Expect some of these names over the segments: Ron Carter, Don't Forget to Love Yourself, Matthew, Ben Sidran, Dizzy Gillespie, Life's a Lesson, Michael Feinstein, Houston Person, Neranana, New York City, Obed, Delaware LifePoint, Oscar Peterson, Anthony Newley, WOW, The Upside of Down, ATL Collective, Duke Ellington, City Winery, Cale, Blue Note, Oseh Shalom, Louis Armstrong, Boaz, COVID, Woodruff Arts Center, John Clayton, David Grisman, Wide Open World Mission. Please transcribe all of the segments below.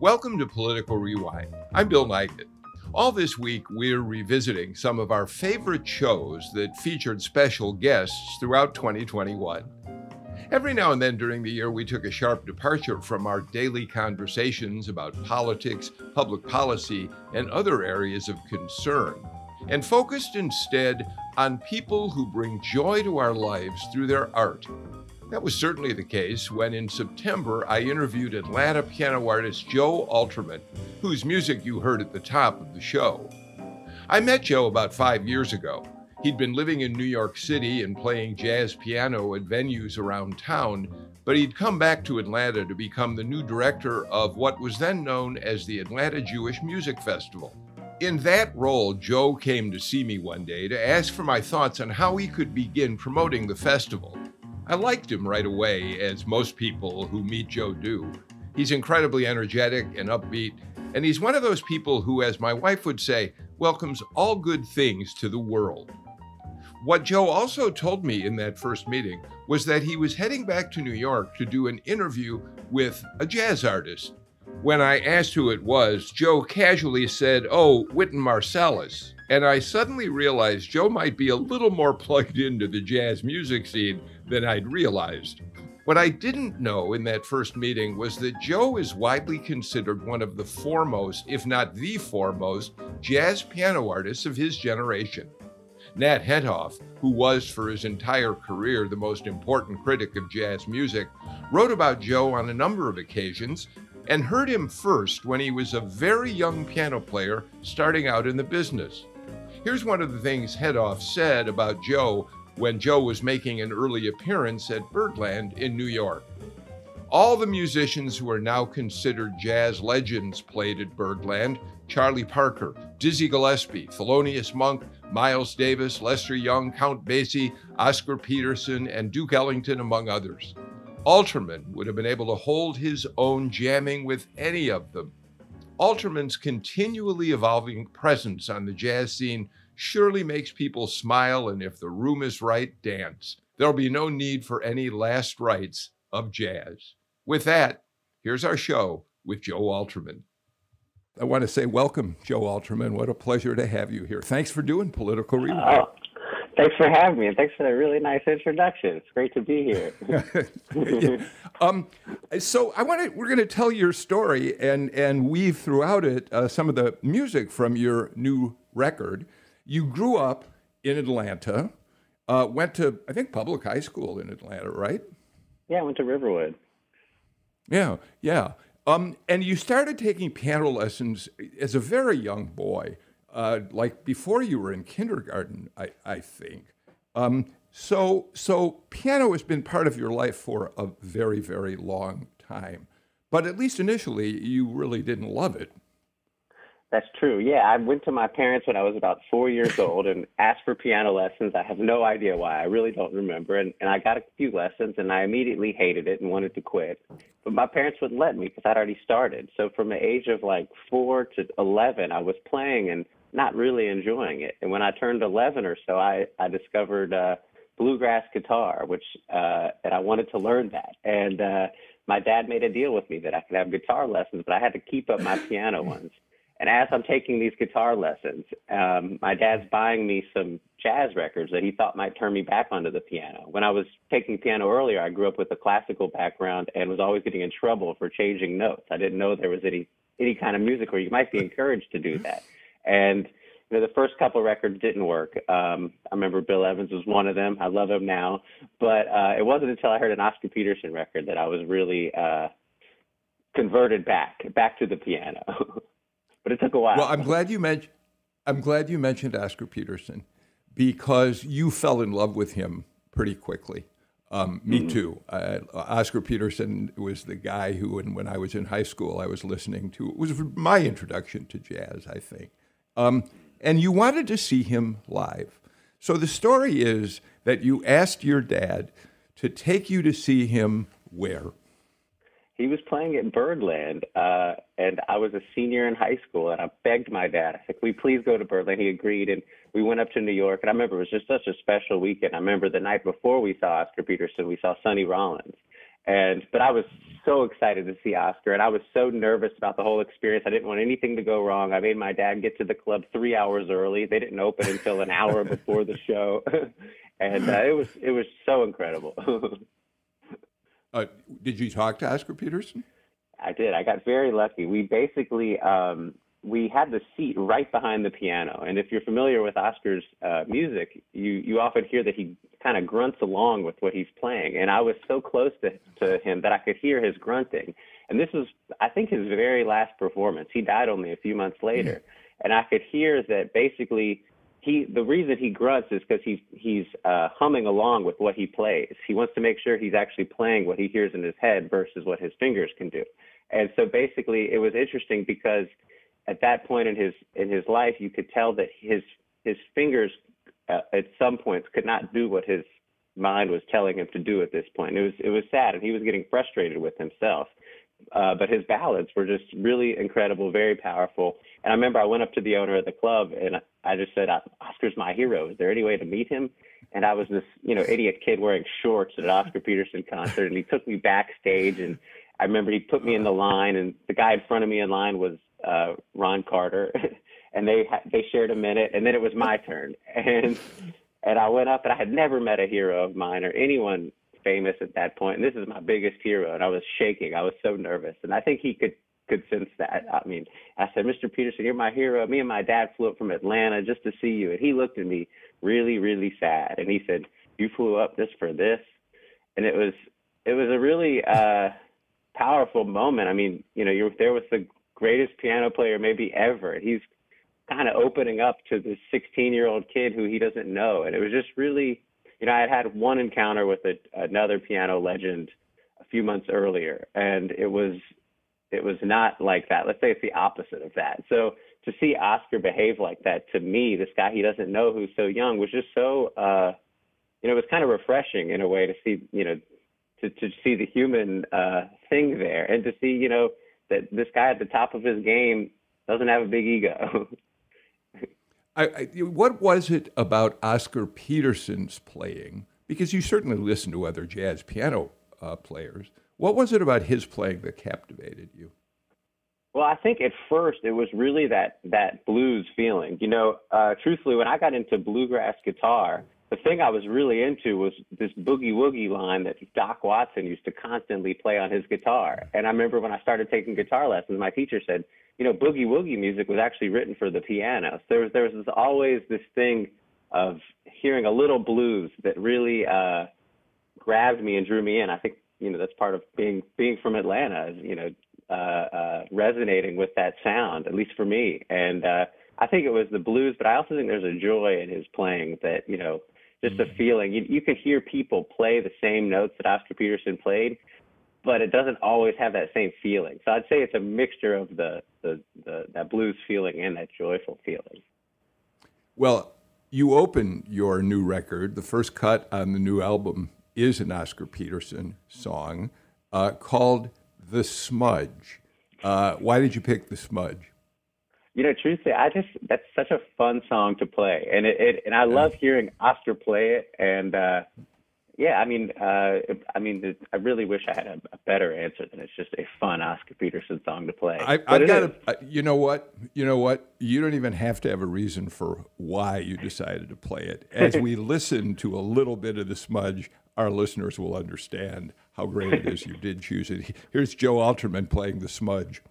Welcome to Political Rewind. I'm Bill Nigut. All this week, we're revisiting some of our favorite shows that featured special guests throughout 2021. Every now and then during the year, we took a sharp departure from our daily conversations about politics, public policy, and other areas of concern, and focused instead on people who bring joy to our lives through their art. That was certainly the case when, in September, I interviewed Atlanta piano artist Joe Alterman, whose music you heard at the top of the show. I met Joe about 5 years ago. He'd been living in New York City and playing jazz piano at venues around town, but he'd come back to Atlanta to become the new director of what was then known as the Atlanta Jewish Music Festival. In that role, Joe came to see me one day to ask for my thoughts on how he could begin promoting the festival. I liked him right away, as most people who meet Joe do. He's incredibly energetic and upbeat, and he's one of those people who, as my wife would say, welcomes all good things to the world. What Joe also told me in that first meeting was that he was heading back to New York to do an interview with a jazz artist. When I asked who it was, Joe casually said, "Oh, Wynton Marsalis." And I suddenly realized Joe might be a little more plugged into the jazz music scene than I'd realized. What I didn't know in that first meeting was that Joe is widely considered one of the foremost, if not the foremost, jazz piano artists of his generation. Nat Hentoff, who was for his entire career the most important critic of jazz music, wrote about Joe on a number of occasions, and heard him first when he was a very young piano player starting out in the business. Here's one of the things Hentoff said about Joe when Joe was making an early appearance at Birdland in New York. "All the musicians who are now considered jazz legends played at Birdland: Charlie Parker, Dizzy Gillespie, Thelonious Monk, Miles Davis, Lester Young, Count Basie, Oscar Peterson, and Duke Ellington, among others. Alterman would have been able to hold his own jamming with any of them. Alterman's continually evolving presence on the jazz scene surely makes people smile, and if the room is right, dance. There'll be no need for any last rites of jazz." With that, here's our show with Joe Alterman. I want to say welcome, Joe Alterman. What a pleasure to have you here. Thanks for doing Political Rewind. Thanks for having me, and thanks for that really nice introduction. It's great to be here. Yeah. We're going to tell your story and weave throughout it some of the music from your new record. You grew up in Atlanta, went to, I think, public high school in Atlanta, right? Yeah, I went to Riverwood. Yeah. And you started taking piano lessons as a very young boy. Like before you were in kindergarten, I think. So piano has been part of your life for a very, very long time. But at least initially, you really didn't love it. That's true. Yeah, I went to my parents when I was about 4 years old and asked for piano lessons. I have no idea why. I really don't remember. And I got a few lessons, and I immediately hated it and wanted to quit. But my parents wouldn't let me because I'd already started. So from the age of like 4 to 11, I was playing and not really enjoying it. And when I turned 11 or so, I discovered bluegrass guitar, which and I wanted to learn that. And my dad made a deal with me that I could have guitar lessons, but I had to keep up my piano ones. And as I'm taking these guitar lessons, my dad's buying me some jazz records that he thought might turn me back onto the piano. When I was taking piano earlier, I grew up with a classical background and was always getting in trouble for changing notes. I didn't know there was any kind of music where you might be encouraged to do that. And the first couple records didn't work. I remember Bill Evans was one of them. I love him now. But it wasn't until I heard an Oscar Peterson record that I was really converted back to the piano. But it took a while. Well, I'm glad you mentioned Oscar Peterson, because you fell in love with him pretty quickly. Me too. Oscar Peterson was the guy who, when I was in high school, I was listening to. It was my introduction to jazz, I think. And you wanted to see him live. So the story is that you asked your dad to take you to see him where? He was playing at Birdland, and I was a senior in high school, and I begged my dad. I said, "Can we please go to Birdland?" He agreed, and we went up to New York, and I remember it was just such a special weekend. I remember the night before we saw Oscar Peterson, we saw Sonny Rollins. But I was so excited to see Oscar, and I was so nervous about the whole experience. I didn't want anything to go wrong. I made my dad get to the club 3 hours early. They didn't open until an hour before the show, and it was so incredible. Did you talk to Oscar Peterson? I did. I got very lucky. We basically we had the seat right behind the piano, and if you're familiar with Oscar's music, you often hear that he kind of grunts along with what he's playing. And I was so close to him that I could hear his grunting. And this was, I think, his very last performance. He died only a few months later, and I could hear that basically. The reason he grunts is because he's humming along with what he plays. He wants to make sure he's actually playing what he hears in his head versus what his fingers can do. And so basically it was interesting because at that point in his life, you could tell that his fingers at some points could not do what his mind was telling him to do at this point. It was sad, and he was getting frustrated with himself. But his ballads were just really incredible, very powerful. And I remember I went up to the owner of the club and I just said, "Oscar's my hero. Is there any way to meet him?" And I was this, idiot kid wearing shorts at an Oscar Peterson concert. And he took me backstage, and I remember he put me in the line, and the guy in front of me in line was Ron Carter. And they shared a minute, and then it was my turn. And I went up, and I had never met a hero of mine or anyone famous at that point, and this is my biggest hero, and I was shaking. I was so nervous, and I think he could sense that. I mean, I said, "Mr. Peterson, you're my hero. Me and my dad flew up from Atlanta just to see you," and he looked at me really, really sad, and he said, "You flew up just for this?" And it was a really powerful moment. I mean, you're there with the greatest piano player maybe ever, and he's kind of opening up to this 16-year-old kid who he doesn't know, and it was just really. I had one encounter with another piano legend a few months earlier, and it was not like that. Let's say it's the opposite of that. So to see Oscar behave like that, to me, this guy he doesn't know who's so young, was just so, it was kind of refreshing in a way to see, to see the human thing there, and to see, that this guy at the top of his game doesn't have a big ego. What was it about Oscar Peterson's playing? Because you certainly listened to other jazz piano players. What was it about his playing that captivated you? Well, I think at first it was really that blues feeling. Truthfully, when I got into bluegrass guitar, the thing I was really into was this boogie woogie line that Doc Watson used to constantly play on his guitar. And I remember when I started taking guitar lessons, my teacher said, boogie woogie music was actually written for the piano. So there was always this thing of hearing a little blues that really grabbed me and drew me in. I think that's part of being from Atlanta, resonating with that sound, at least for me. And I think it was the blues, but I also think there's a joy in his playing that just a feeling. You could hear people play the same notes that Oscar Peterson played, but it doesn't always have that same feeling. So I'd say it's a mixture of that blues feeling and that joyful feeling. Well, you open your new record. The first cut on the new album is an Oscar Peterson song called The Smudge. Why did you pick The Smudge? Truthfully, that's such a fun song to play. And I love hearing Oscar play it. And, I really wish I had a better answer than it's just a fun Oscar Peterson song to play. I've got to, you know what? You don't even have to have a reason for why you decided to play it. As we listen to a little bit of The Smudge, our listeners will understand how great it is you did choose it. Here's Joe Alterman playing The Smudge.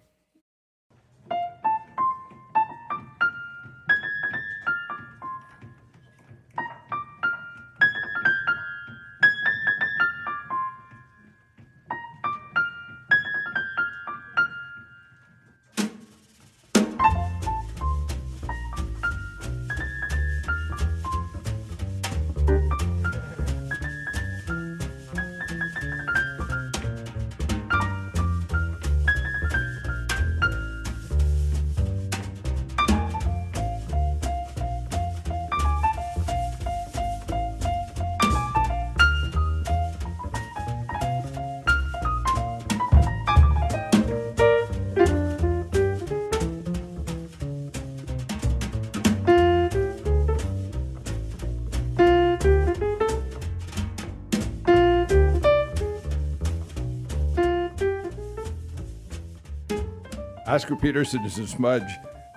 Oscar Peterson is a smudge.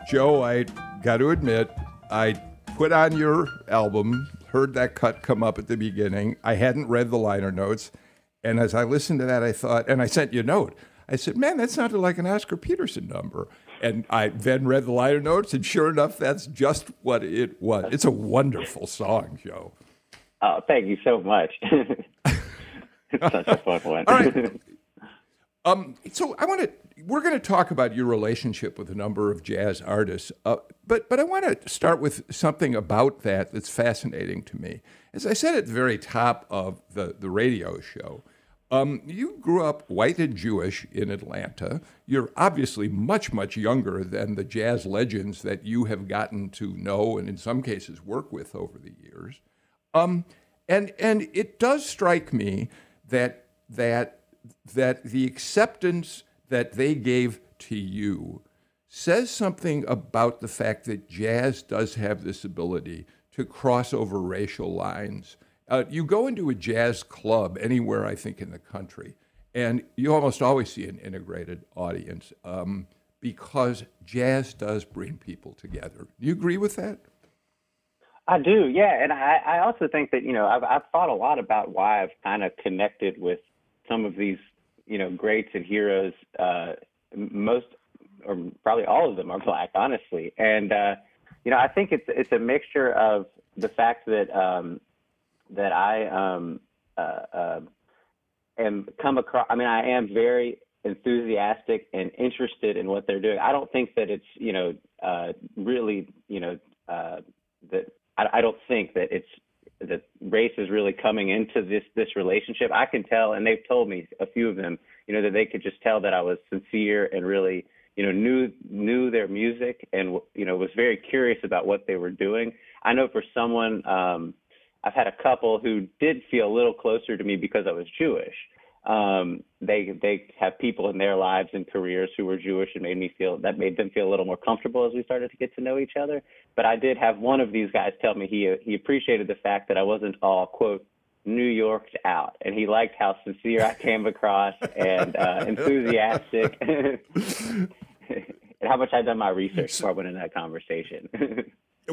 Joe, I got to admit, I put on your album, heard that cut come up at the beginning. I hadn't read the liner notes. And as I listened to that, I thought, and I sent you a note. I said, man, that sounded like an Oscar Peterson number. And I then read the liner notes, and sure enough, that's just what it was. It's a wonderful song, Joe. Oh, thank you so much. It's such a fun one. All right. So we're going to talk about your relationship with a number of jazz artists, but I want to start with something about that that's fascinating to me. As I said at the very top of the radio show, you grew up white and Jewish in Atlanta. You're obviously much, much younger than the jazz legends that you have gotten to know and in some cases work with over the years. And it does strike me that the acceptance that they gave to you says something about the fact that jazz does have this ability to cross over racial lines. You go into a jazz club anywhere, I think, in the country, and you almost always see an integrated audience because jazz does bring people together. Do you agree with that? I do, yeah. And I also think that, I've thought a lot about why I've kind of connected with some of these, greats and heroes. Most, or probably all of them, are Black, honestly. And, I think it's a mixture of the fact that I am very enthusiastic and interested in what they're doing. I don't think that it's, I don't think that it's that race is really coming into this relationship. I can tell, and they've told me, a few of them, that they could just tell that I was sincere and really, knew their music and, was very curious about what they were doing. I know for someone, I've had a couple who did feel a little closer to me because I was Jewish. They have people in their lives and careers who were Jewish and made them feel a little more comfortable as we started to get to know each other. But I did have one of these guys tell me he appreciated the fact that I wasn't all, quote, New Yorked out, and he liked how sincere I came across and enthusiastic, and how much I'd done my research before I went in that conversation.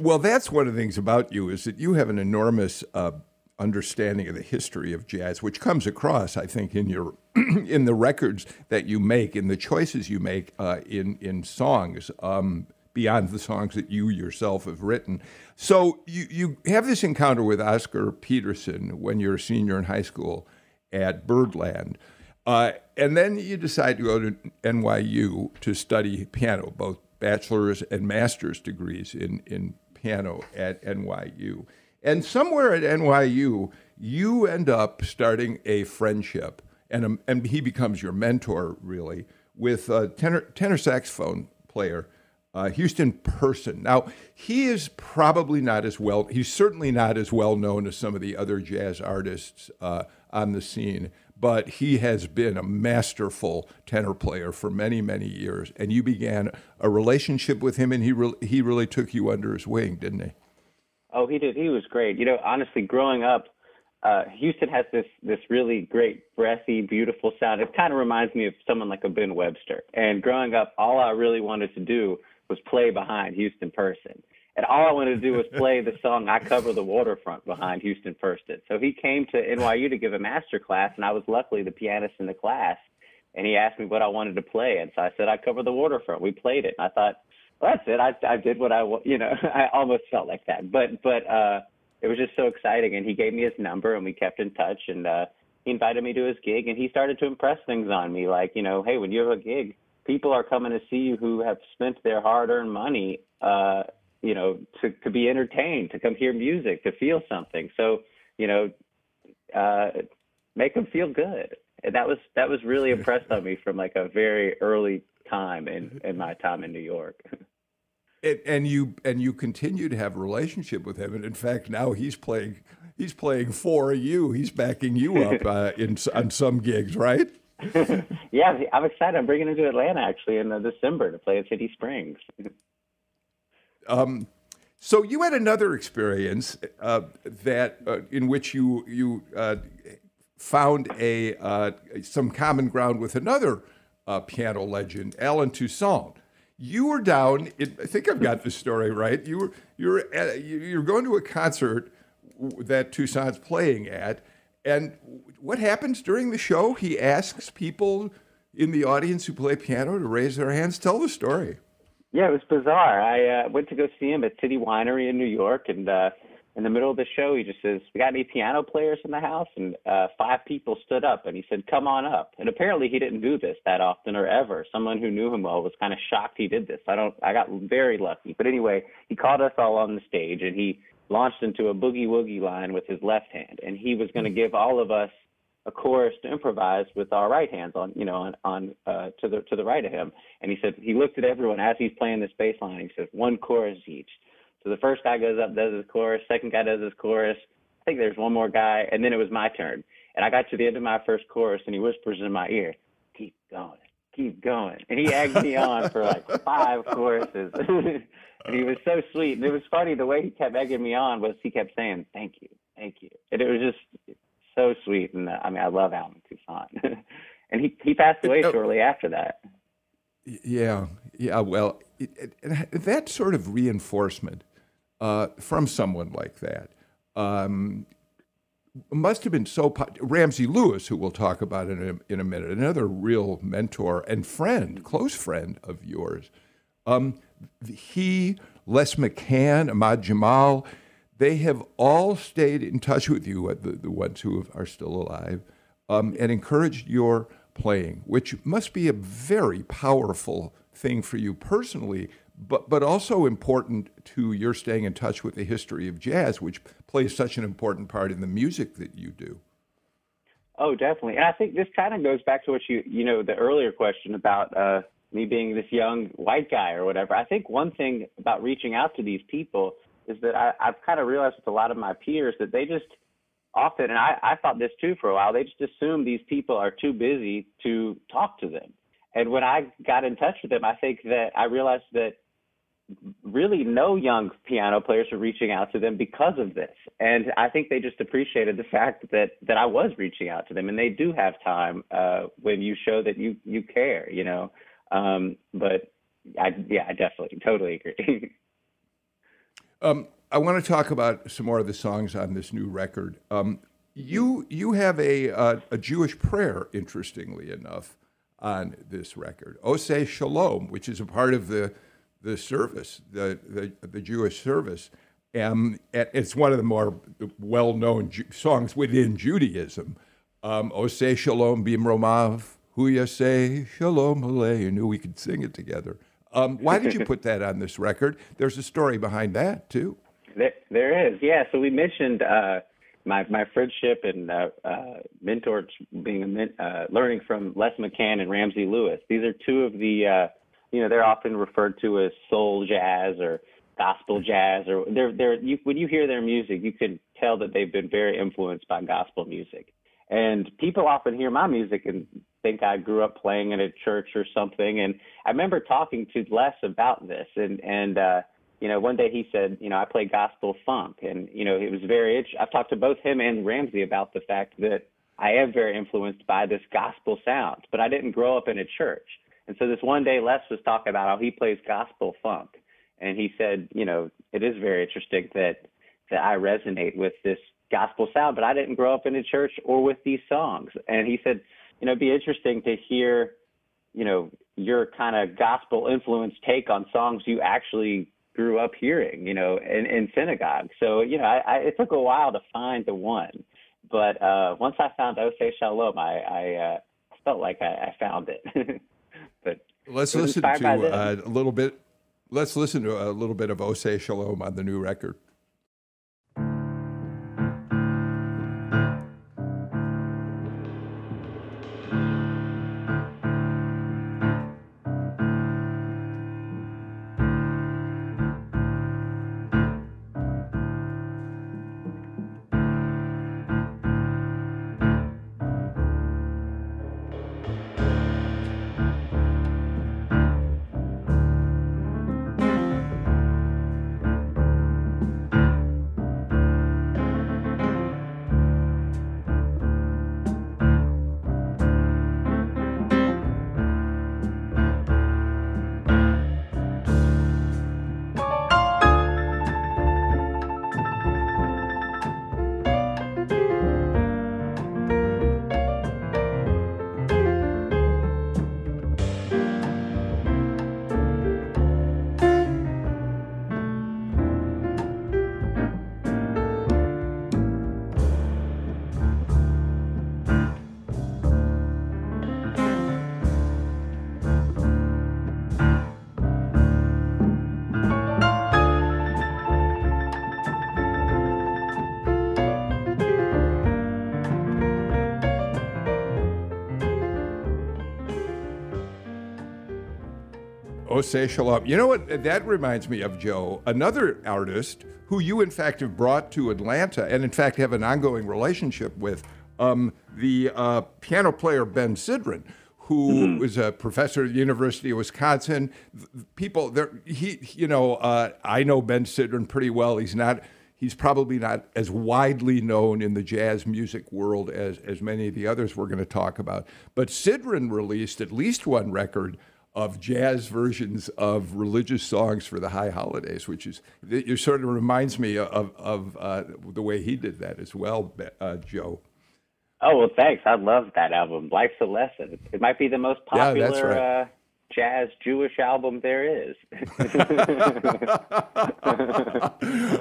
Well, that's one of the things about you, is that you have an enormous understanding of the history of jazz, which comes across, I think, in your in the records that you make, in the choices you make in songs, beyond the songs that you yourself have written. So you have this encounter with Oscar Peterson when you're a senior in high school at Birdland, and then you decide to go to NYU to study piano, both bachelor's and master's degrees in piano at NYU. And somewhere at NYU, you end up starting a friendship, and he becomes your mentor, really, with a tenor saxophone player, Houston Person. Now, he's certainly not as well known as some of the other jazz artists on the scene, but he has been a masterful tenor player for many, many years. And you began a relationship with him, and he really took you under his wing, didn't he? Oh, he did. He was great. Honestly, growing up, Houston has this really great, breathy, beautiful sound. It kind of reminds me of someone like a Ben Webster. And growing up, all I really wanted to do was play behind Houston Person. And all I wanted to do was play the song I Cover the Waterfront behind Houston Person. So he came to NYU to give a master class, and I was luckily the pianist in the class. And he asked me what I wanted to play. And so I said, I Cover the Waterfront. We played it. And I thought, well, that's it. I did what I almost felt like that. But it was just so exciting. And he gave me his number, and we kept in touch. And he invited me to his gig, and he started to impress things on me. Like, hey, when you have a gig, people are coming to see you who have spent their hard-earned money, to be entertained, to come hear music, to feel something. So, make them feel good. And that was really impressed on me from like a very early time in my time in New York. And you continue to have a relationship with him, and in fact now he's playing for you. He's backing you up on some gigs, right? Yeah, I'm excited. I'm bringing him to Atlanta actually in December to play at City Springs. So you had another experience in which you found some common ground with another piano legend, Allen Toussaint. You were down. I think I've got the story right. You're going to a concert that Toussaint's playing at, and what happens during the show? He asks people in the audience who play piano to raise their hands. Tell the story. Yeah, it was bizarre. I went to go see him at City Winery in New York, and in the middle of the show, he just says, "We got any piano players in the house?" And five people stood up, and he said, "Come on up." And apparently he didn't do this that often or ever. Someone who knew him well was kind of shocked he did this. I got very lucky. But anyway, he called us all on the stage, and he launched into a boogie-woogie line with his left hand, and he was going to give all of us a chorus to improvise with our right hands to the right of him. And he said, he looked at everyone as he's playing this bass line. He said, "One chorus each." So the first guy goes up, does his chorus. Second guy does his chorus. I think there's one more guy. And then it was my turn. And I got to the end of my first chorus, and he whispers in my ear, "Keep going, keep going." And he egged me on for like five choruses. And he was so sweet. And it was funny, the way he kept egging me on was he kept saying, "Thank you, thank you." And it was just so sweet. And I love Allen Toussaint. And he passed away shortly after that. Yeah, well, that sort of reinforcement from someone like that must have been so... Ramsey Lewis, who we'll talk about in a minute, another real mentor and friend, close friend of yours. He, Les McCann, Ahmad Jamal, they have all stayed in touch with you, the ones who are still alive, and encouraged your playing, which must be a very powerful thing for you personally, but also important to your staying in touch with the history of jazz, which plays such an important part in the music that you do. Oh, definitely. And I think this kind of goes back to what the earlier question about me being this young white guy or whatever. I think one thing about reaching out to these people is that I've kind of realized with a lot of my peers that they just often, and I thought this too for a while, they just assume these people are too busy to talk to them. And when I got in touch with them, I think that I realized that really no young piano players were reaching out to them because of this. And I think they just appreciated the fact that I was reaching out to them, and they do have time when you show that you care, you know. I definitely, totally agree. I want to talk about some more of the songs on this new record. You have a Jewish prayer, interestingly enough, on this record, Oseh Shalom, which is a part of the service, the Jewish service, and it's one of the more well-known songs within Judaism. Oseh Shalom Bimromav, Hu Yaseh Shalom Aleinu. We could sing it together. Why did you put that on this record? There's a story behind that too. There is, yeah. So we mentioned my friendship and mentors learning from Les McCann and Ramsey Lewis. These are two of the they're often referred to as soul jazz or gospel jazz, or when you hear their music, you can tell that they've been very influenced by gospel music. And people often hear my music and think I grew up playing in a church or something. And I remember talking to Les about this, and one day he said, "I play gospel funk," and it was very. I've talked to both him and Ramsey about the fact that I am very influenced by this gospel sound, but I didn't grow up in a church. And so this one day, Les was talking about how he plays gospel funk, and he said, it is very interesting that I resonate with this gospel sound, but I didn't grow up in a church or with these songs." And he said, it'd be interesting to hear, your kind of gospel influence take on songs you actually grew up hearing, in synagogue. So, it took a while to find the one, but once I found Oseh Shalom, I felt like I found it. But let's listen to a little bit of Oseh Shalom on the new record. Oseh Shalom. You know what? That reminds me of, Joe, another artist who you, in fact, have brought to Atlanta and, in fact, have an ongoing relationship with, the piano player Ben Sidran, who was a professor at the University of Wisconsin. People there, I know Ben Sidran pretty well. He's probably not as widely known in the jazz music world as many of the others we're going to talk about. But Sidran released at least one record of jazz versions of religious songs for the high holidays, which is, it sort of reminds me of the way he did that as well, Joe. Oh, well, thanks. I love that album, Life's a Lesson. It might be the most popular jazz Jewish album there is.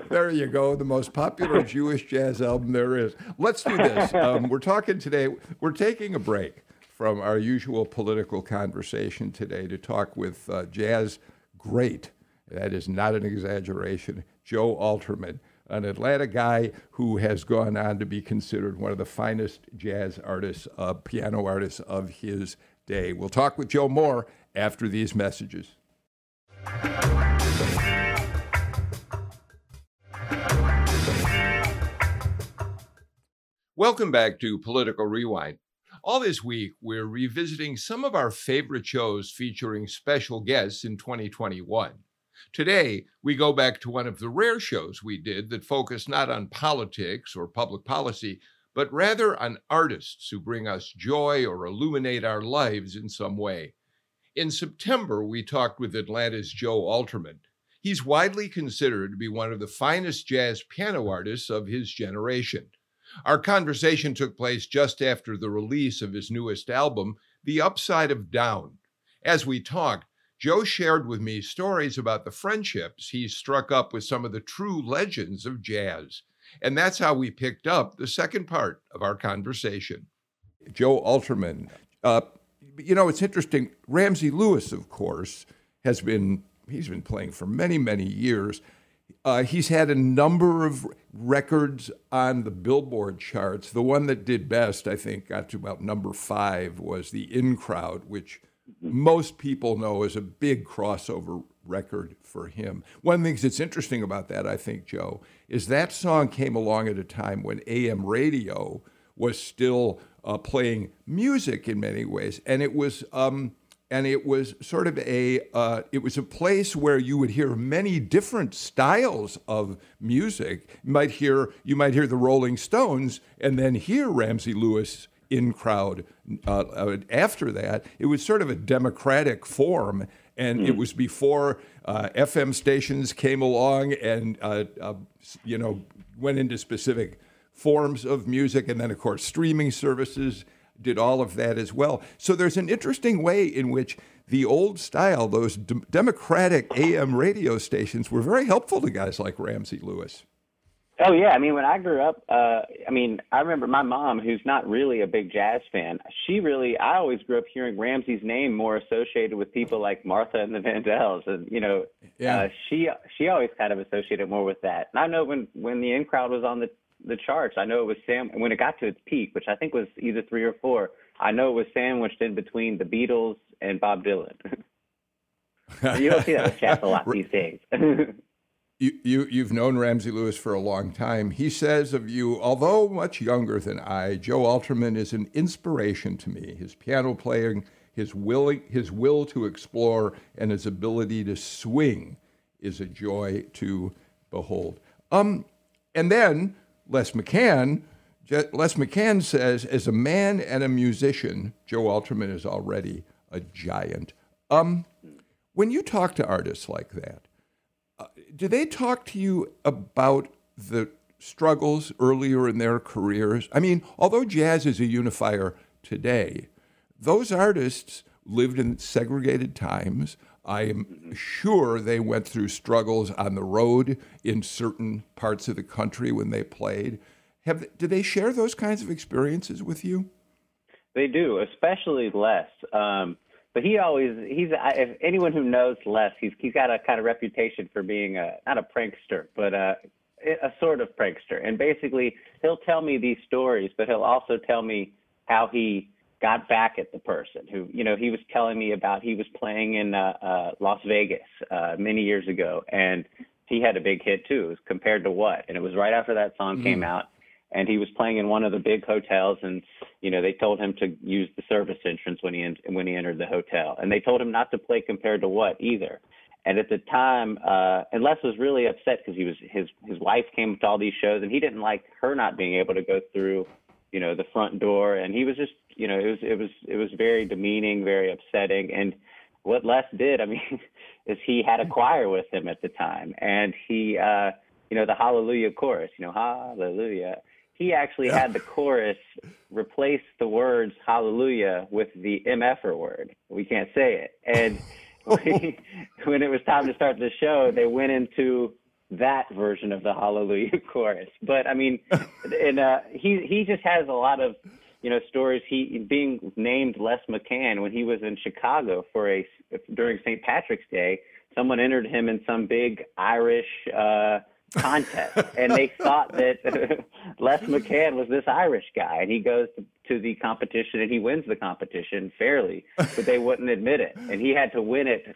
There you go, the most popular Jewish jazz album there is. Let's do this. We're taking a break from our usual political conversation today to talk with jazz great, that is not an exaggeration, Joe Alterman, an Atlanta guy who has gone on to be considered one of the finest jazz artists, piano artists of his day. We'll talk with Joe more after these messages. Welcome back to Political Rewind. All this week, we're revisiting some of our favorite shows featuring special guests in 2021. Today, we go back to one of the rare shows we did that focused not on politics or public policy, but rather on artists who bring us joy or illuminate our lives in some way. In September, we talked with Atlanta's Joe Alterman. He's widely considered to be one of the finest jazz piano artists of his generation. Our conversation took place just after the release of his newest album, The Upside of Down. As we talked, Joe shared with me stories about the friendships he struck up with some of the true legends of jazz. And that's how we picked up the second part of our conversation. Joe Alterman. It's interesting. Ramsey Lewis, of course, he's been playing for many, many years. He's had a number of records on the Billboard charts. The one that did best, I think, got to about number 5, was The In Crowd, which most people know is a big crossover record for him. One of the things that's interesting about that, I think, Joe, is that song came along at a time when AM radio was still playing music in many ways, and it was a place where you would hear many different styles of music. You might hear the Rolling Stones and then hear Ramsey Lewis In Crowd after that. It was sort of a democratic form, and it was before FM stations came along and went into specific forms of music, and then of course streaming services did all of that as well. So there's an interesting way in which the old style, those democratic AM radio stations, were very helpful to guys like Ramsey Lewis. Oh, yeah. I mean, when I grew up, I remember my mom, who's not really a big jazz fan, I always grew up hearing Ramsey's name more associated with people like Martha and the Vandells. And, she always kind of associated more with that. And I know when the In Crowd was on the charts, I know it was when it got to its peak, which I think was either 3 or 4, I know it was sandwiched in between the Beatles and Bob Dylan. You don't see that with jazz a lot these days. You've known Ramsey Lewis for a long time. He says of you, although much younger than I, Joe Alterman is an inspiration to me. His piano playing, his will to explore, and his ability to swing is a joy to behold. And then Les McCann says, as a man and a musician, Joe Alterman is already a giant. When you talk to artists like that, do they talk to you about the struggles earlier in their careers? I mean, although jazz is a unifier today, those artists lived in segregated times. I am sure they went through struggles on the road in certain parts of the country when they played. Do they share those kinds of experiences with you? They do, especially Les. But if anyone who knows Les, he's got a kind of reputation for being not a prankster, but a sort of prankster. And basically, he'll tell me these stories, but he'll also tell me how he got back at the person who, you know, he was telling me about. He was playing in Las Vegas many years ago, and he had a big hit too. It was Compared to What, and it was right after that song came out, and he was playing in one of the big hotels, and you know, they told him to use the service entrance when he entered the hotel, and they told him not to play Compared to What either. And at the time, and Les was really upset because he was his wife came to all these shows, and he didn't like her not being able to go through, you know, the front door. And he was just, you know, it was very demeaning, very upsetting. And what Les did, I mean, is he had a choir with him at the time, and he, you know, the Hallelujah chorus, you know, Hallelujah. He actually had the chorus replace the words Hallelujah with the MF-er word. We can't say it. And when it was time to start the show, they went into that version of the Hallelujah chorus. But I mean, and he just has a lot of, you know, stories. He being named Les McCann when he was in Chicago during St. Patrick's Day, someone entered him in some big Irish contest, and they thought that Les McCann was this Irish guy, and he goes to the competition and he wins the competition fairly, but they wouldn't admit it, and he had to win it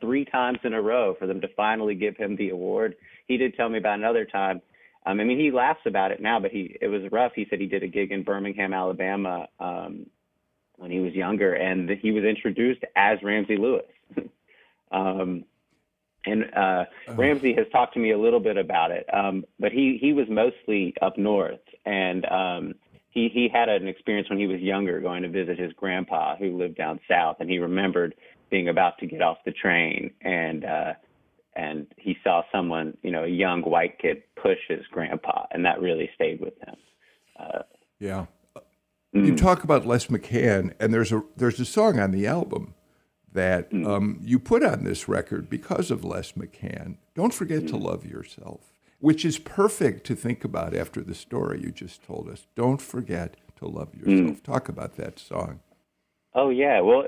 3 times in a row for them to finally give him the award. He did tell me about another time. I mean, he laughs about it now, but it was rough. He said he did a gig in Birmingham, Alabama, when he was younger, and he was introduced as Ramsey Lewis. Ramsey has talked to me a little bit about it, but he was mostly up north, and he had an experience when he was younger going to visit his grandpa who lived down south, and he remembered being about to get off the train, and he saw someone, you know, a young white kid push his grandpa, and that really stayed with him. Yeah. You talk about Les McCann, and there's a song on the album that you put on this record because of Les McCann, Don't Forget to Love Yourself, which is perfect to think about after the story you just told us. Don't forget to love yourself. Talk about that song. Oh, yeah. Well,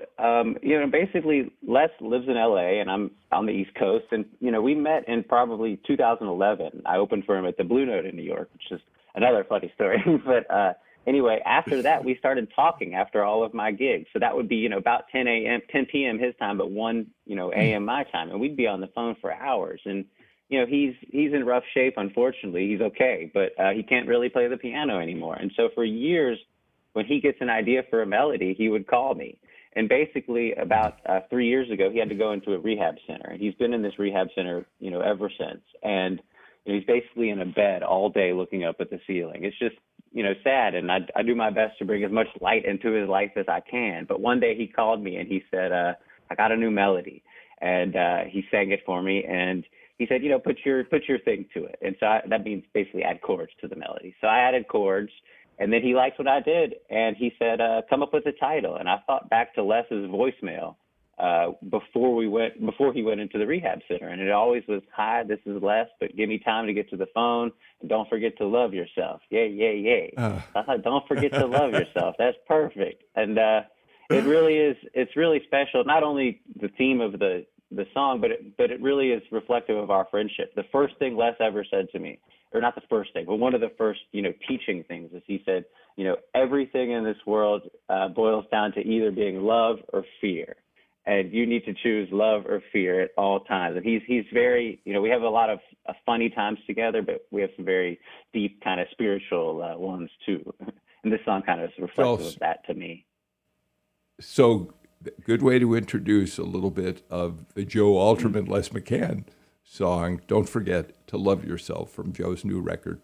you know, basically, Les lives in L.A., and I'm on the East Coast. And, you know, we met in probably 2011. I opened for him at the Blue Note in New York, which is another funny story. But anyway, after that, we started talking after all of my gigs. So that would be, you know, about 10 p.m. his time, but 1, you know, a.m. my time. And we'd be on the phone for hours. And, you know, he's in rough shape, unfortunately. He's okay, but he can't really play the piano anymore. And so for years, when he gets an idea for a melody, he would call me. And basically about 3 years ago, he had to go into a rehab center. And he's been in this rehab center, you know, ever since. And you know, he's basically in a bed all day looking up at the ceiling. It's just, you know, sad, and I do my best to bring as much light into his life as I can. But one day he called me and he said, I got a new melody, and he sang it for me. And he said, you know, put your thing to it. And so that means basically add chords to the melody. So I added chords, and then he liked what I did. And he said, come up with a title. And I thought back to Les's voicemail before he went into the rehab center. And it always was, hi, this is Les, but give me time to get to the phone. And don't forget to love yourself. Yay, yay, yay. I thought, don't forget to love yourself. That's perfect. And it's really special. Not only the theme of the song, but it really is reflective of our friendship. The first thing Les ever said to me, or not the first thing, but one of the first, you know, teaching things is he said, you know, everything in this world boils down to either being love or fear. And you need to choose love or fear at all times. And he's very, you know, we have a lot of funny times together, but we have some very deep kind of spiritual ones too. And this song kind of is reflective of that to me. So good way to introduce a little bit of the Joe Alterman, Les McCann song, Don't Forget to Love Yourself, from Joe's new record.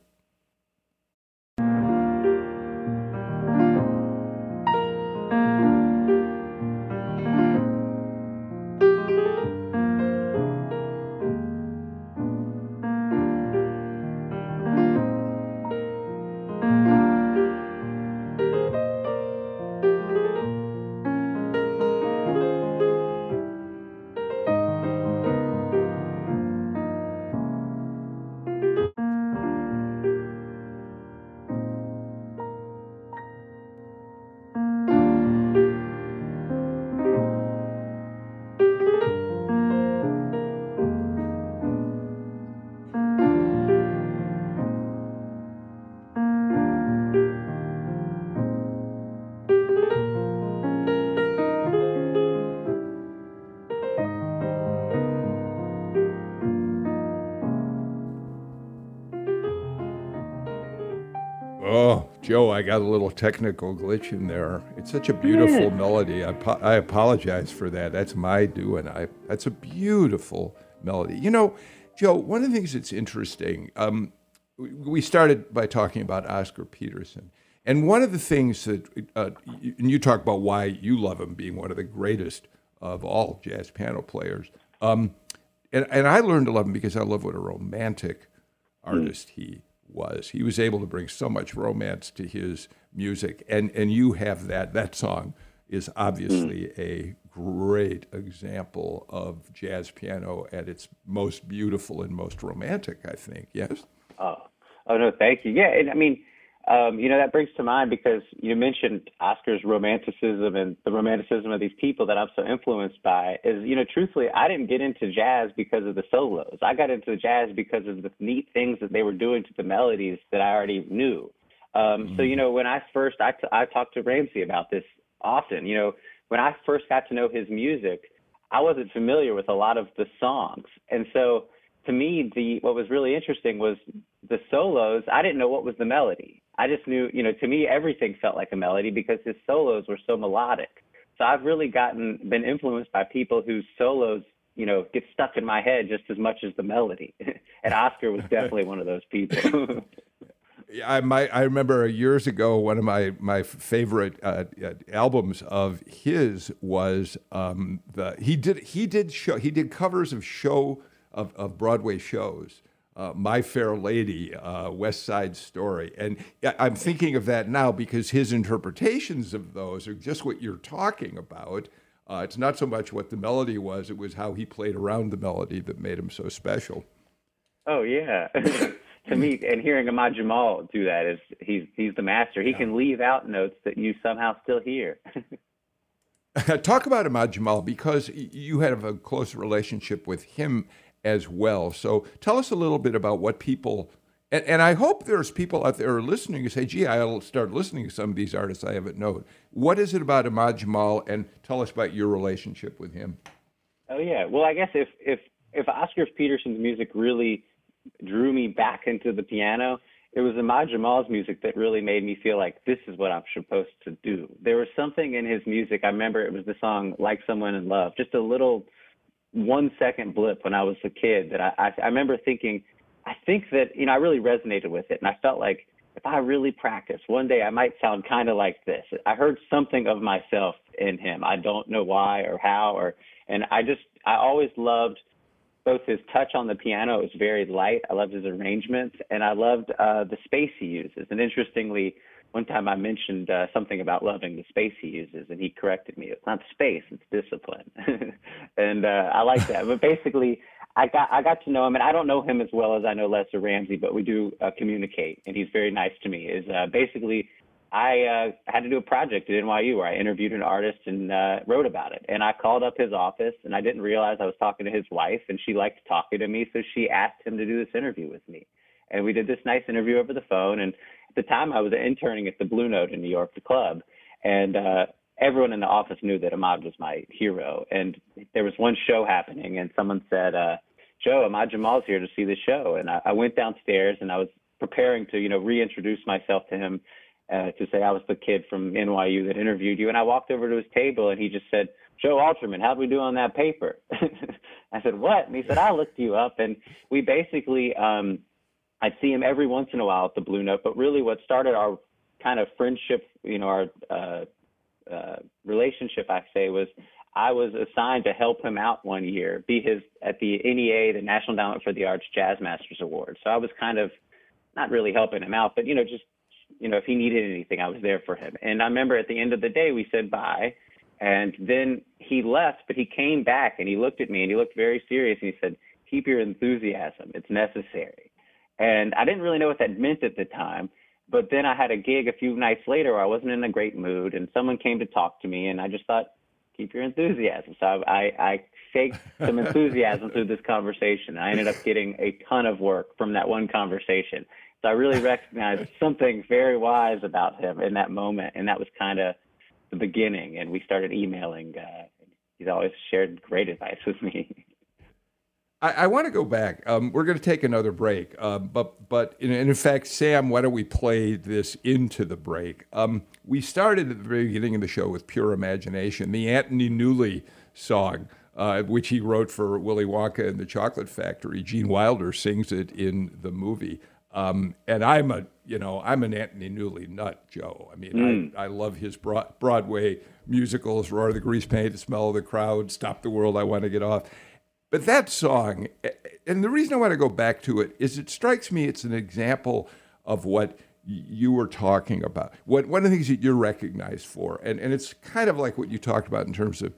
Joe, I got a little technical glitch in there. It's such a beautiful melody. I apologize for that. That's my doing. That's a beautiful melody. You know, Joe, one of the things that's interesting, we started by talking about Oscar Peterson. And one of the things that, and you talk about why you love him being one of the greatest of all jazz piano players. And I learned to love him because I love what a romantic artist he was. He was able to bring so much romance to his music. And you have that. That song is obviously a great example of jazz piano at its most beautiful and most romantic, I think. Yes? Oh no, thank you. Yeah, and I mean, you know, that brings to mind because you mentioned Oscar's romanticism and the romanticism of these people that I'm so influenced by is, you know, truthfully, I didn't get into jazz because of the solos. I got into jazz because of the neat things that they were doing to the melodies that I already knew. So, you know, when I first, I talked to Ramsey about this often, you know, when I first got to know his music, I wasn't familiar with a lot of the songs. And so to me, what was really interesting was the solos. I didn't know what was the melody. I just knew, you know, to me, everything felt like a melody because his solos were so melodic. So I've really been influenced by people whose solos, you know, get stuck in my head just as much as the melody. And Oscar was definitely one of those people. I remember years ago, one of my favorite albums of his was he did covers of show of Broadway shows. My Fair Lady, West Side Story. And I'm thinking of that now because his interpretations of those are just what you're talking about. It's not so much what the melody was, it was how he played around the melody that made him so special. Oh, yeah. To me, and hearing Ahmad Jamal do that, he's the master. He can leave out notes that you somehow still hear. Talk about Ahmad Jamal because you have a close relationship with him as well. So tell us a little bit about what people, and I hope there's people out there listening who say, gee, I'll start listening to some of these artists I haven't known. What is it about Ahmad Jamal, and tell us about your relationship with him? Oh, yeah. Well, I guess if Oscar Peterson's music really drew me back into the piano, it was Ahmad Jamal's music that really made me feel like this is what I'm supposed to do. There was something in his music. I remember it was the song Like Someone in Love, just a little 1 second blip when I was a kid that I remember thinking, I think that, you know, I really resonated with it. And I felt like if I really practice one day, I might sound kind of like this. I heard something of myself in him. I don't know why or how, and I always loved both his touch on the piano. It was very light. I loved his arrangements, and I loved the space he uses. And interestingly, one time I mentioned something about loving the space he uses, and he corrected me. It's not space, it's discipline. And I like that. But basically, I got to know him, and I don't know him as well as I know Lester Ramsey, but we do communicate, and he's very nice to me. Basically, I had to do a project at NYU where I interviewed an artist and wrote about it. And I called up his office, and I didn't realize I was talking to his wife, and she liked talking to me, so she asked him to do this interview with me. And we did this nice interview over the phone. And at the time, I was interning at the Blue Note in New York, the club. And everyone in the office knew that Ahmad was my hero. And there was one show happening, and someone said, Joe, Ahmad Jamal's here to see the show. And I went downstairs, and I was preparing to, you know, reintroduce myself to him to say I was the kid from NYU that interviewed you. And I walked over to his table, and he just said, Joe Alterman, how'd we do on that paper? I said, what? And he said, I looked you up. And we basically I'd see him every once in a while at the Blue Note, but really what started our kind of friendship, you know, our relationship, I say, was I was assigned to help him out one year, at the NEA, the National Endowment for the Arts Jazz Masters Award. So I was kind of not really helping him out, but, you know, just, you know, if he needed anything, I was there for him. And I remember at the end of the day, we said bye, and then he left, but he came back and he looked at me and he looked very serious and he said, keep your enthusiasm, it's necessary. And I didn't really know what that meant at the time, but then I had a gig a few nights later where I wasn't in a great mood, and someone came to talk to me, and I just thought, keep your enthusiasm. So I shaked some enthusiasm through this conversation. I ended up getting a ton of work from that one conversation. So I really recognized something very wise about him in that moment, and that was kind of the beginning, and we started emailing. He's always shared great advice with me. I want to go back. We're going to take another break. But in fact, Sam, why don't we play this into the break? We started at the very beginning of the show with Pure Imagination, the Anthony Newley song, which he wrote for Willy Wonka and the Chocolate Factory. Gene Wilder sings it in the movie. And I'm an Anthony Newley nut, Joe. I mean, I love his Broadway musicals, Roar of the Grease Paint, The Smell of the Crowd, Stop the World, I Want to Get Off. But that song, and the reason I want to go back to it is it strikes me it's an example of what you were talking about, what one of the things that you're recognized for. And it's kind of like what you talked about in terms of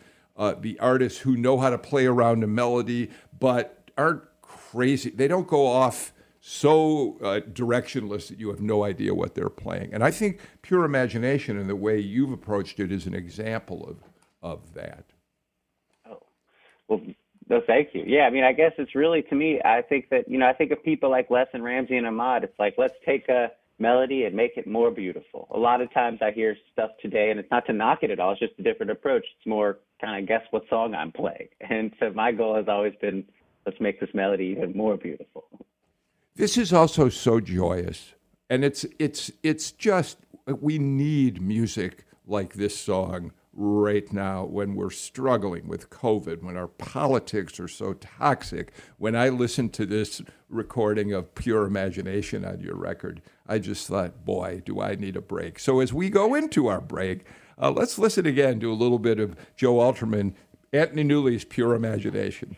the artists who know how to play around a melody but aren't crazy. They don't go off so directionless that you have no idea what they're playing. And I think Pure Imagination and the way you've approached it is an example of that. Oh, well... No, thank you. Yeah, I mean, I guess it's really, to me, I think that, you know, I think of people like Les and Ramsey and Ahmad, it's like, let's take a melody and make it more beautiful. A lot of times I hear stuff today, and it's not to knock it at all, it's just a different approach. It's more kind of guess what song I'm playing. And so my goal has always been, let's make this melody even more beautiful. This is also so joyous. And it's just, we need music like this song right now, when we're struggling with COVID, when our politics are so toxic. When I listened to this recording of Pure Imagination on your record, I just thought, boy, do I need a break. So as we go into our break, let's listen again to a little bit of Joe Alterman, Anthony Newley's Pure Imagination.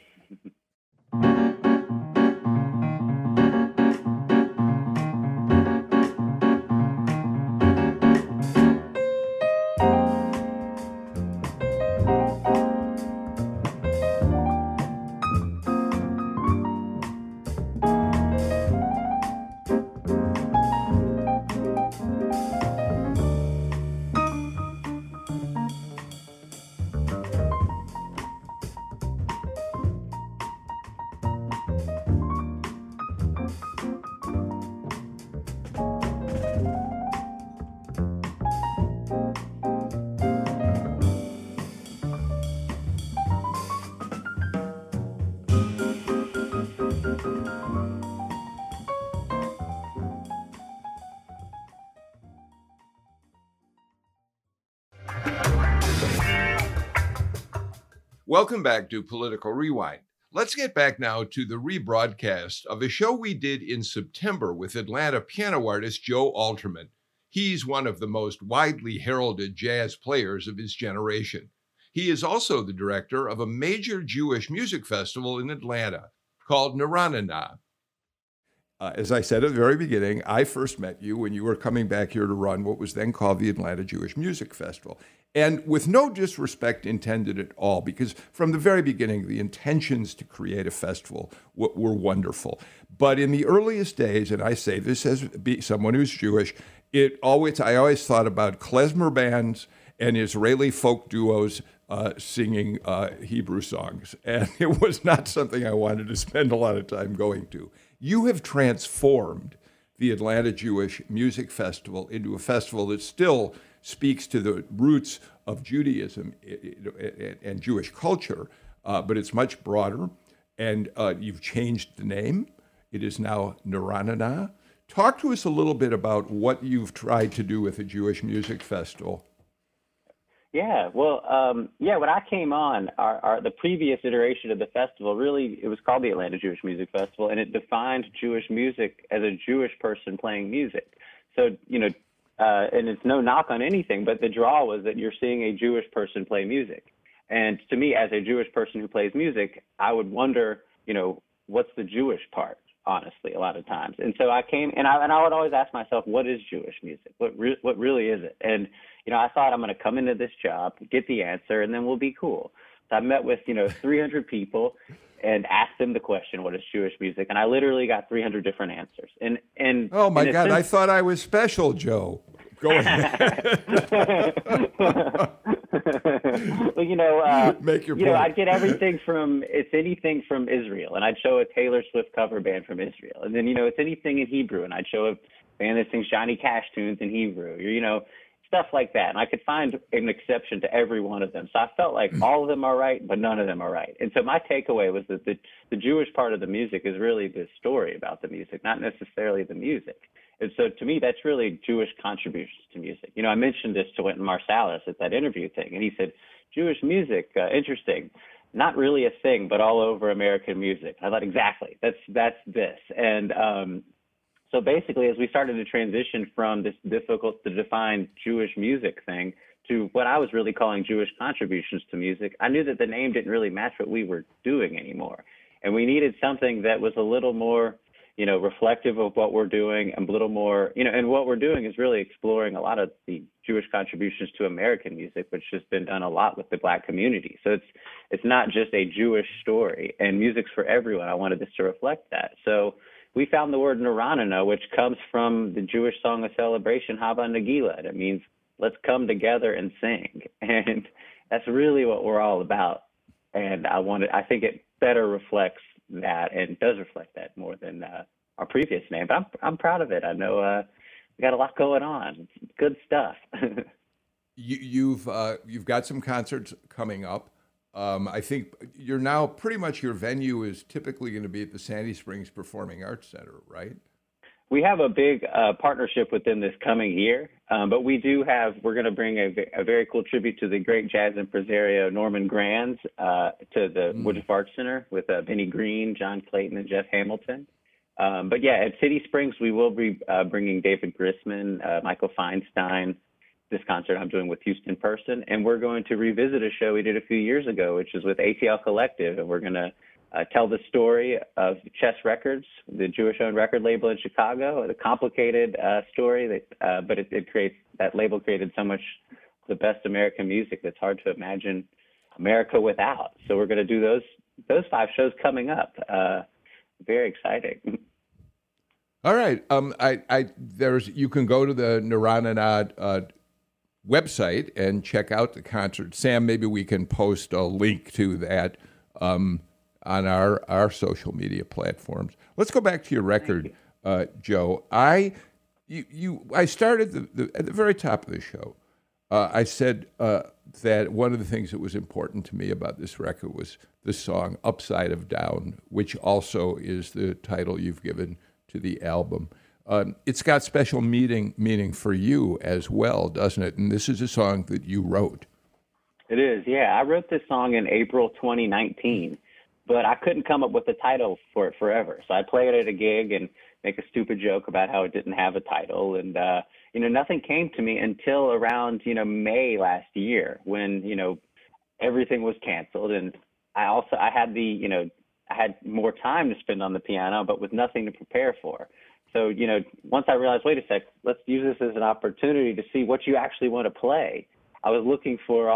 Welcome back to Political Rewind. Let's get back now to the rebroadcast of a show we did in September with Atlanta piano artist Joe Alterman. He's one of the most widely heralded jazz players of his generation. He is also the director of a major Jewish music festival in Atlanta called Neranana. As I said at the very beginning, I first met you when you were coming back here to run what was then called the Atlanta Jewish Music Festival. And with no disrespect intended at all, because from the very beginning, the intentions to create a festival were wonderful. But in the earliest days, and I say this as someone who's Jewish, I always thought about klezmer bands and Israeli folk duos singing Hebrew songs. And it was not something I wanted to spend a lot of time going to. You have transformed the Atlanta Jewish Music Festival into a festival that still speaks to the roots of Judaism and Jewish culture, but it's much broader. And you've changed the name. It is now Neranana. Talk to us a little bit about what you've tried to do with the Jewish Music Festival. Yeah, well, when I came on, the previous iteration of the festival, really, it was called the Atlanta Jewish Music Festival, and it defined Jewish music as a Jewish person playing music. So, you know, and it's no knock on anything, but the draw was that you're seeing a Jewish person play music. And to me, as a Jewish person who plays music, I would wonder, you know, what's the Jewish part, honestly, a lot of times. And so I came, and I would always ask myself, what is Jewish music? What really is it? And, you know, I thought I'm going to come into this job, get the answer, and then we'll be cool. So I met with, you know, 300 people and asked them the question, what is Jewish music? And I literally got 300 different answers. And oh, my God, I thought I was special, Joe. Go ahead. Well, you know, make your point. Know, I'd get everything from, it's anything from Israel, and I'd show a Taylor Swift cover band from Israel. And then, you know, it's anything in Hebrew, and I'd show a band that sings Johnny Cash tunes in Hebrew. You know, stuff like that. And I could find an exception to every one of them. So I felt like all of them are right, but none of them are right. And so my takeaway was that the Jewish part of the music is really the story about the music, not necessarily the music. And so to me, that's really Jewish contributions to music. You know, I mentioned this to Wynton Marsalis at that interview thing, and he said, Jewish music, interesting, not really a thing, but all over American music. I thought, exactly, that's this. And so basically, as we started to transition from this difficult to define Jewish music thing to what I was really calling Jewish contributions to music, I knew that the name didn't really match what we were doing anymore. And we needed something that was a little more, you know, reflective of what we're doing, and a little more, you know, and what we're doing is really exploring a lot of the Jewish contributions to American music, which has been done a lot with the Black community. So it's not just a Jewish story, and music's for everyone. I wanted this to reflect that. So we found the word Neranana, which comes from the Jewish song of celebration, Hava Nagila. It means let's come together and sing. And that's really what we're all about. And I think it better reflects that, and does reflect that more than our previous name, but I'm proud of it. I know we got a lot going on. It's good stuff. You've got some concerts coming up. I think you're now pretty much your venue is typically going to be at the Sandy Springs Performing Arts Center, right? We have a big partnership with them this coming year, but we're going to bring a very cool tribute to the great jazz impresario Norman Granz to the Woodruff Arts Center with Benny Green, John Clayton, and Jeff Hamilton. But yeah, at City Springs, we will be bringing David Grisman, Michael Feinstein, this concert I'm doing with Houston Person, and we're going to revisit a show we did a few years ago, which is with ATL Collective, and we're going to tell the story of Chess Records, the Jewish-owned record label in Chicago. The complicated story, that, but that label created so much the best American music that's hard to imagine America without. So we're going to do those five shows coming up. Very exciting. All right, you can go to the Neranana website and check out the concert. Sam, maybe we can post a link to that. On our social media platforms. Let's go back to your record, Joe. I started at the very top of the show. I said that one of the things that was important to me about this record was the song "Upside of Down," which also is the title you've given to the album. It's got special meaning for you as well, doesn't it? And this is a song that you wrote. It is, yeah. I wrote this song in April 2019. But I couldn't come up with a title for it forever. So I played it at a gig and make a stupid joke about how it didn't have a title. And, you know, nothing came to me until around, you know, May last year when, you know, everything was canceled. And I had more time to spend on the piano, but with nothing to prepare for. So, you know, once I realized, wait a sec, let's use this as an opportunity to see what you actually want to play. I was looking for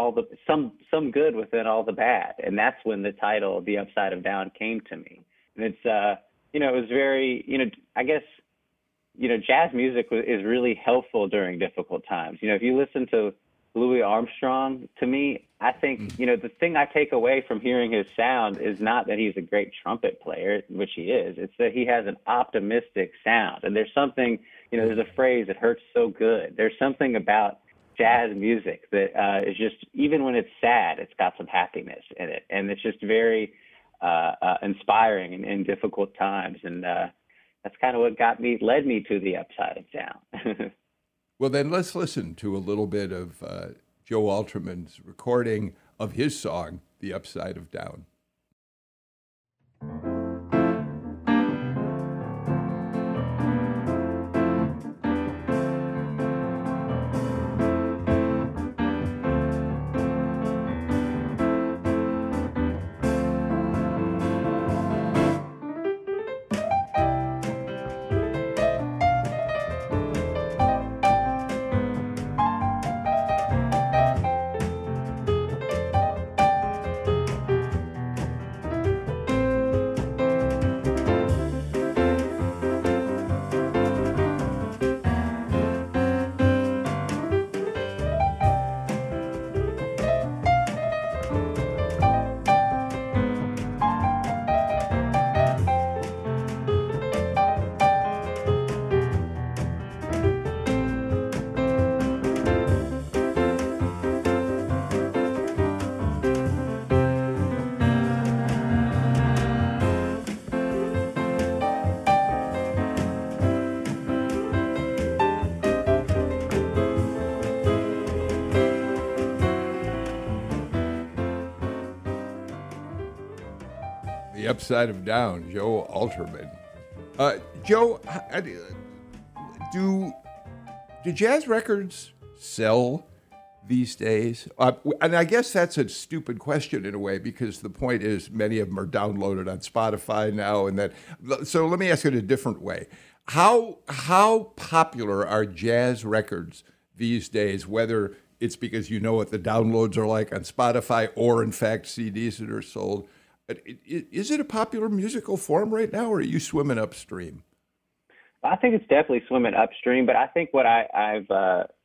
some good within all the bad, and that's when the title "The Upside of Down" came to me. And it's you know, it was very, you know, I guess, you know, jazz music is really helpful during difficult times. You know, if you listen to Louis Armstrong, to me, I think, you know, the thing I take away from hearing his sound is not that he's a great trumpet player, which he is. It's that he has an optimistic sound, and there's something, you know, there's a phrase that hurts so good. There's something about jazz music that is just, even when it's sad, it's got some happiness in it, and it's just very inspiring in difficult times. And that's kind of what led me to The Upside of Down. Well, then let's listen to a little bit of Joe Alterman's recording of his song "The Upside of Down." The Upside of Down, Joe Alterman. Joe, do jazz records sell these days? And I guess that's a stupid question in a way, because the point is many of them are downloaded on Spotify now. And that. So let me ask it a different way. How popular are jazz records these days, whether it's because you know what the downloads are like on Spotify or, in fact, CDs that are sold? Is it a popular musical form right now, or are you swimming upstream? I think it's definitely swimming upstream, but I think what I've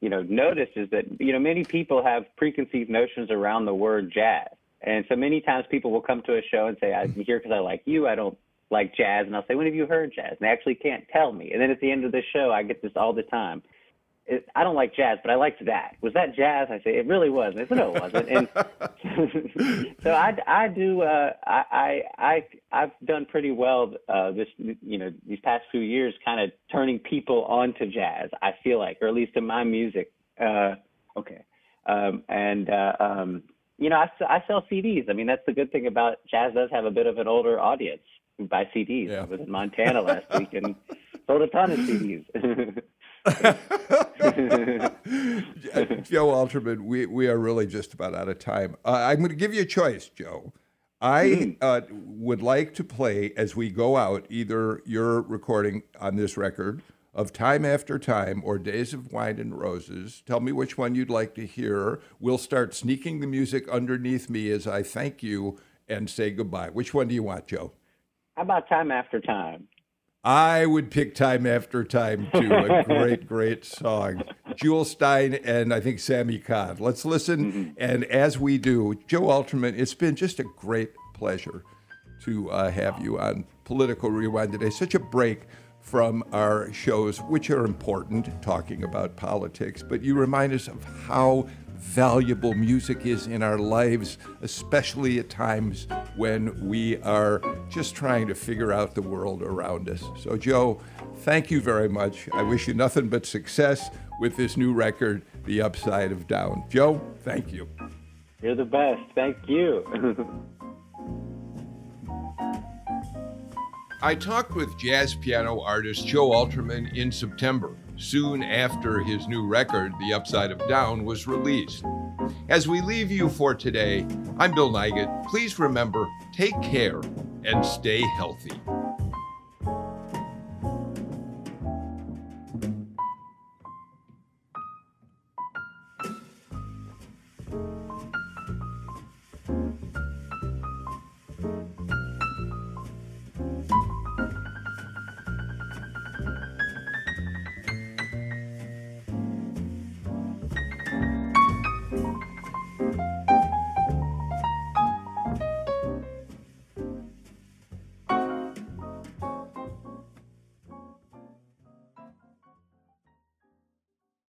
noticed is that, you know, many people have preconceived notions around the word jazz. And so many times people will come to a show and say, I'm here because I like you, I don't like jazz. And I'll say, when have you heard jazz? And they actually can't tell me. And then at the end of the show, I get this all the time. I don't like jazz, but I liked that. Was that jazz? I say, it really was. And I said, no, it wasn't. And so I've done pretty well these past few years, kind of turning people onto jazz, I feel like, or at least in my music. I sell CDs. I mean, that's the good thing about jazz, does have a bit of an older audience who buy CDs. Yeah. I was in Montana last week and sold a ton of CDs. Joe Alterman, we are really just about out of time. I'm going to give you a choice, Joe. I would like to play, as we go out, either your recording on this record of Time After Time or Days of Wine and Roses. Tell me which one you'd like to hear. We'll start sneaking the music underneath me as I thank you and say goodbye. Which one do you want, Joe? How about Time After Time? I would pick Time After Time, too. A great, great song. Jewel Stein and I think Sami Khan. Let's listen. Mm-hmm. And as we do, Joe Alterman, it's been just a great pleasure to have you on Political Rewind today. Such a break from our shows, which are important, talking about politics. But you remind us of how valuable music is in our lives, especially at times when we are just trying to figure out the world around us. So, Joe, thank you very much. I wish you nothing but success with this new record, The Upside of Down. Joe, thank you. You're the best. Thank you. I talked with jazz piano artist Joe Alterman in September, soon after his new record, The Upside of Down, was released. As we leave you for today, I'm Bill Nigut. Please remember, take care and stay healthy.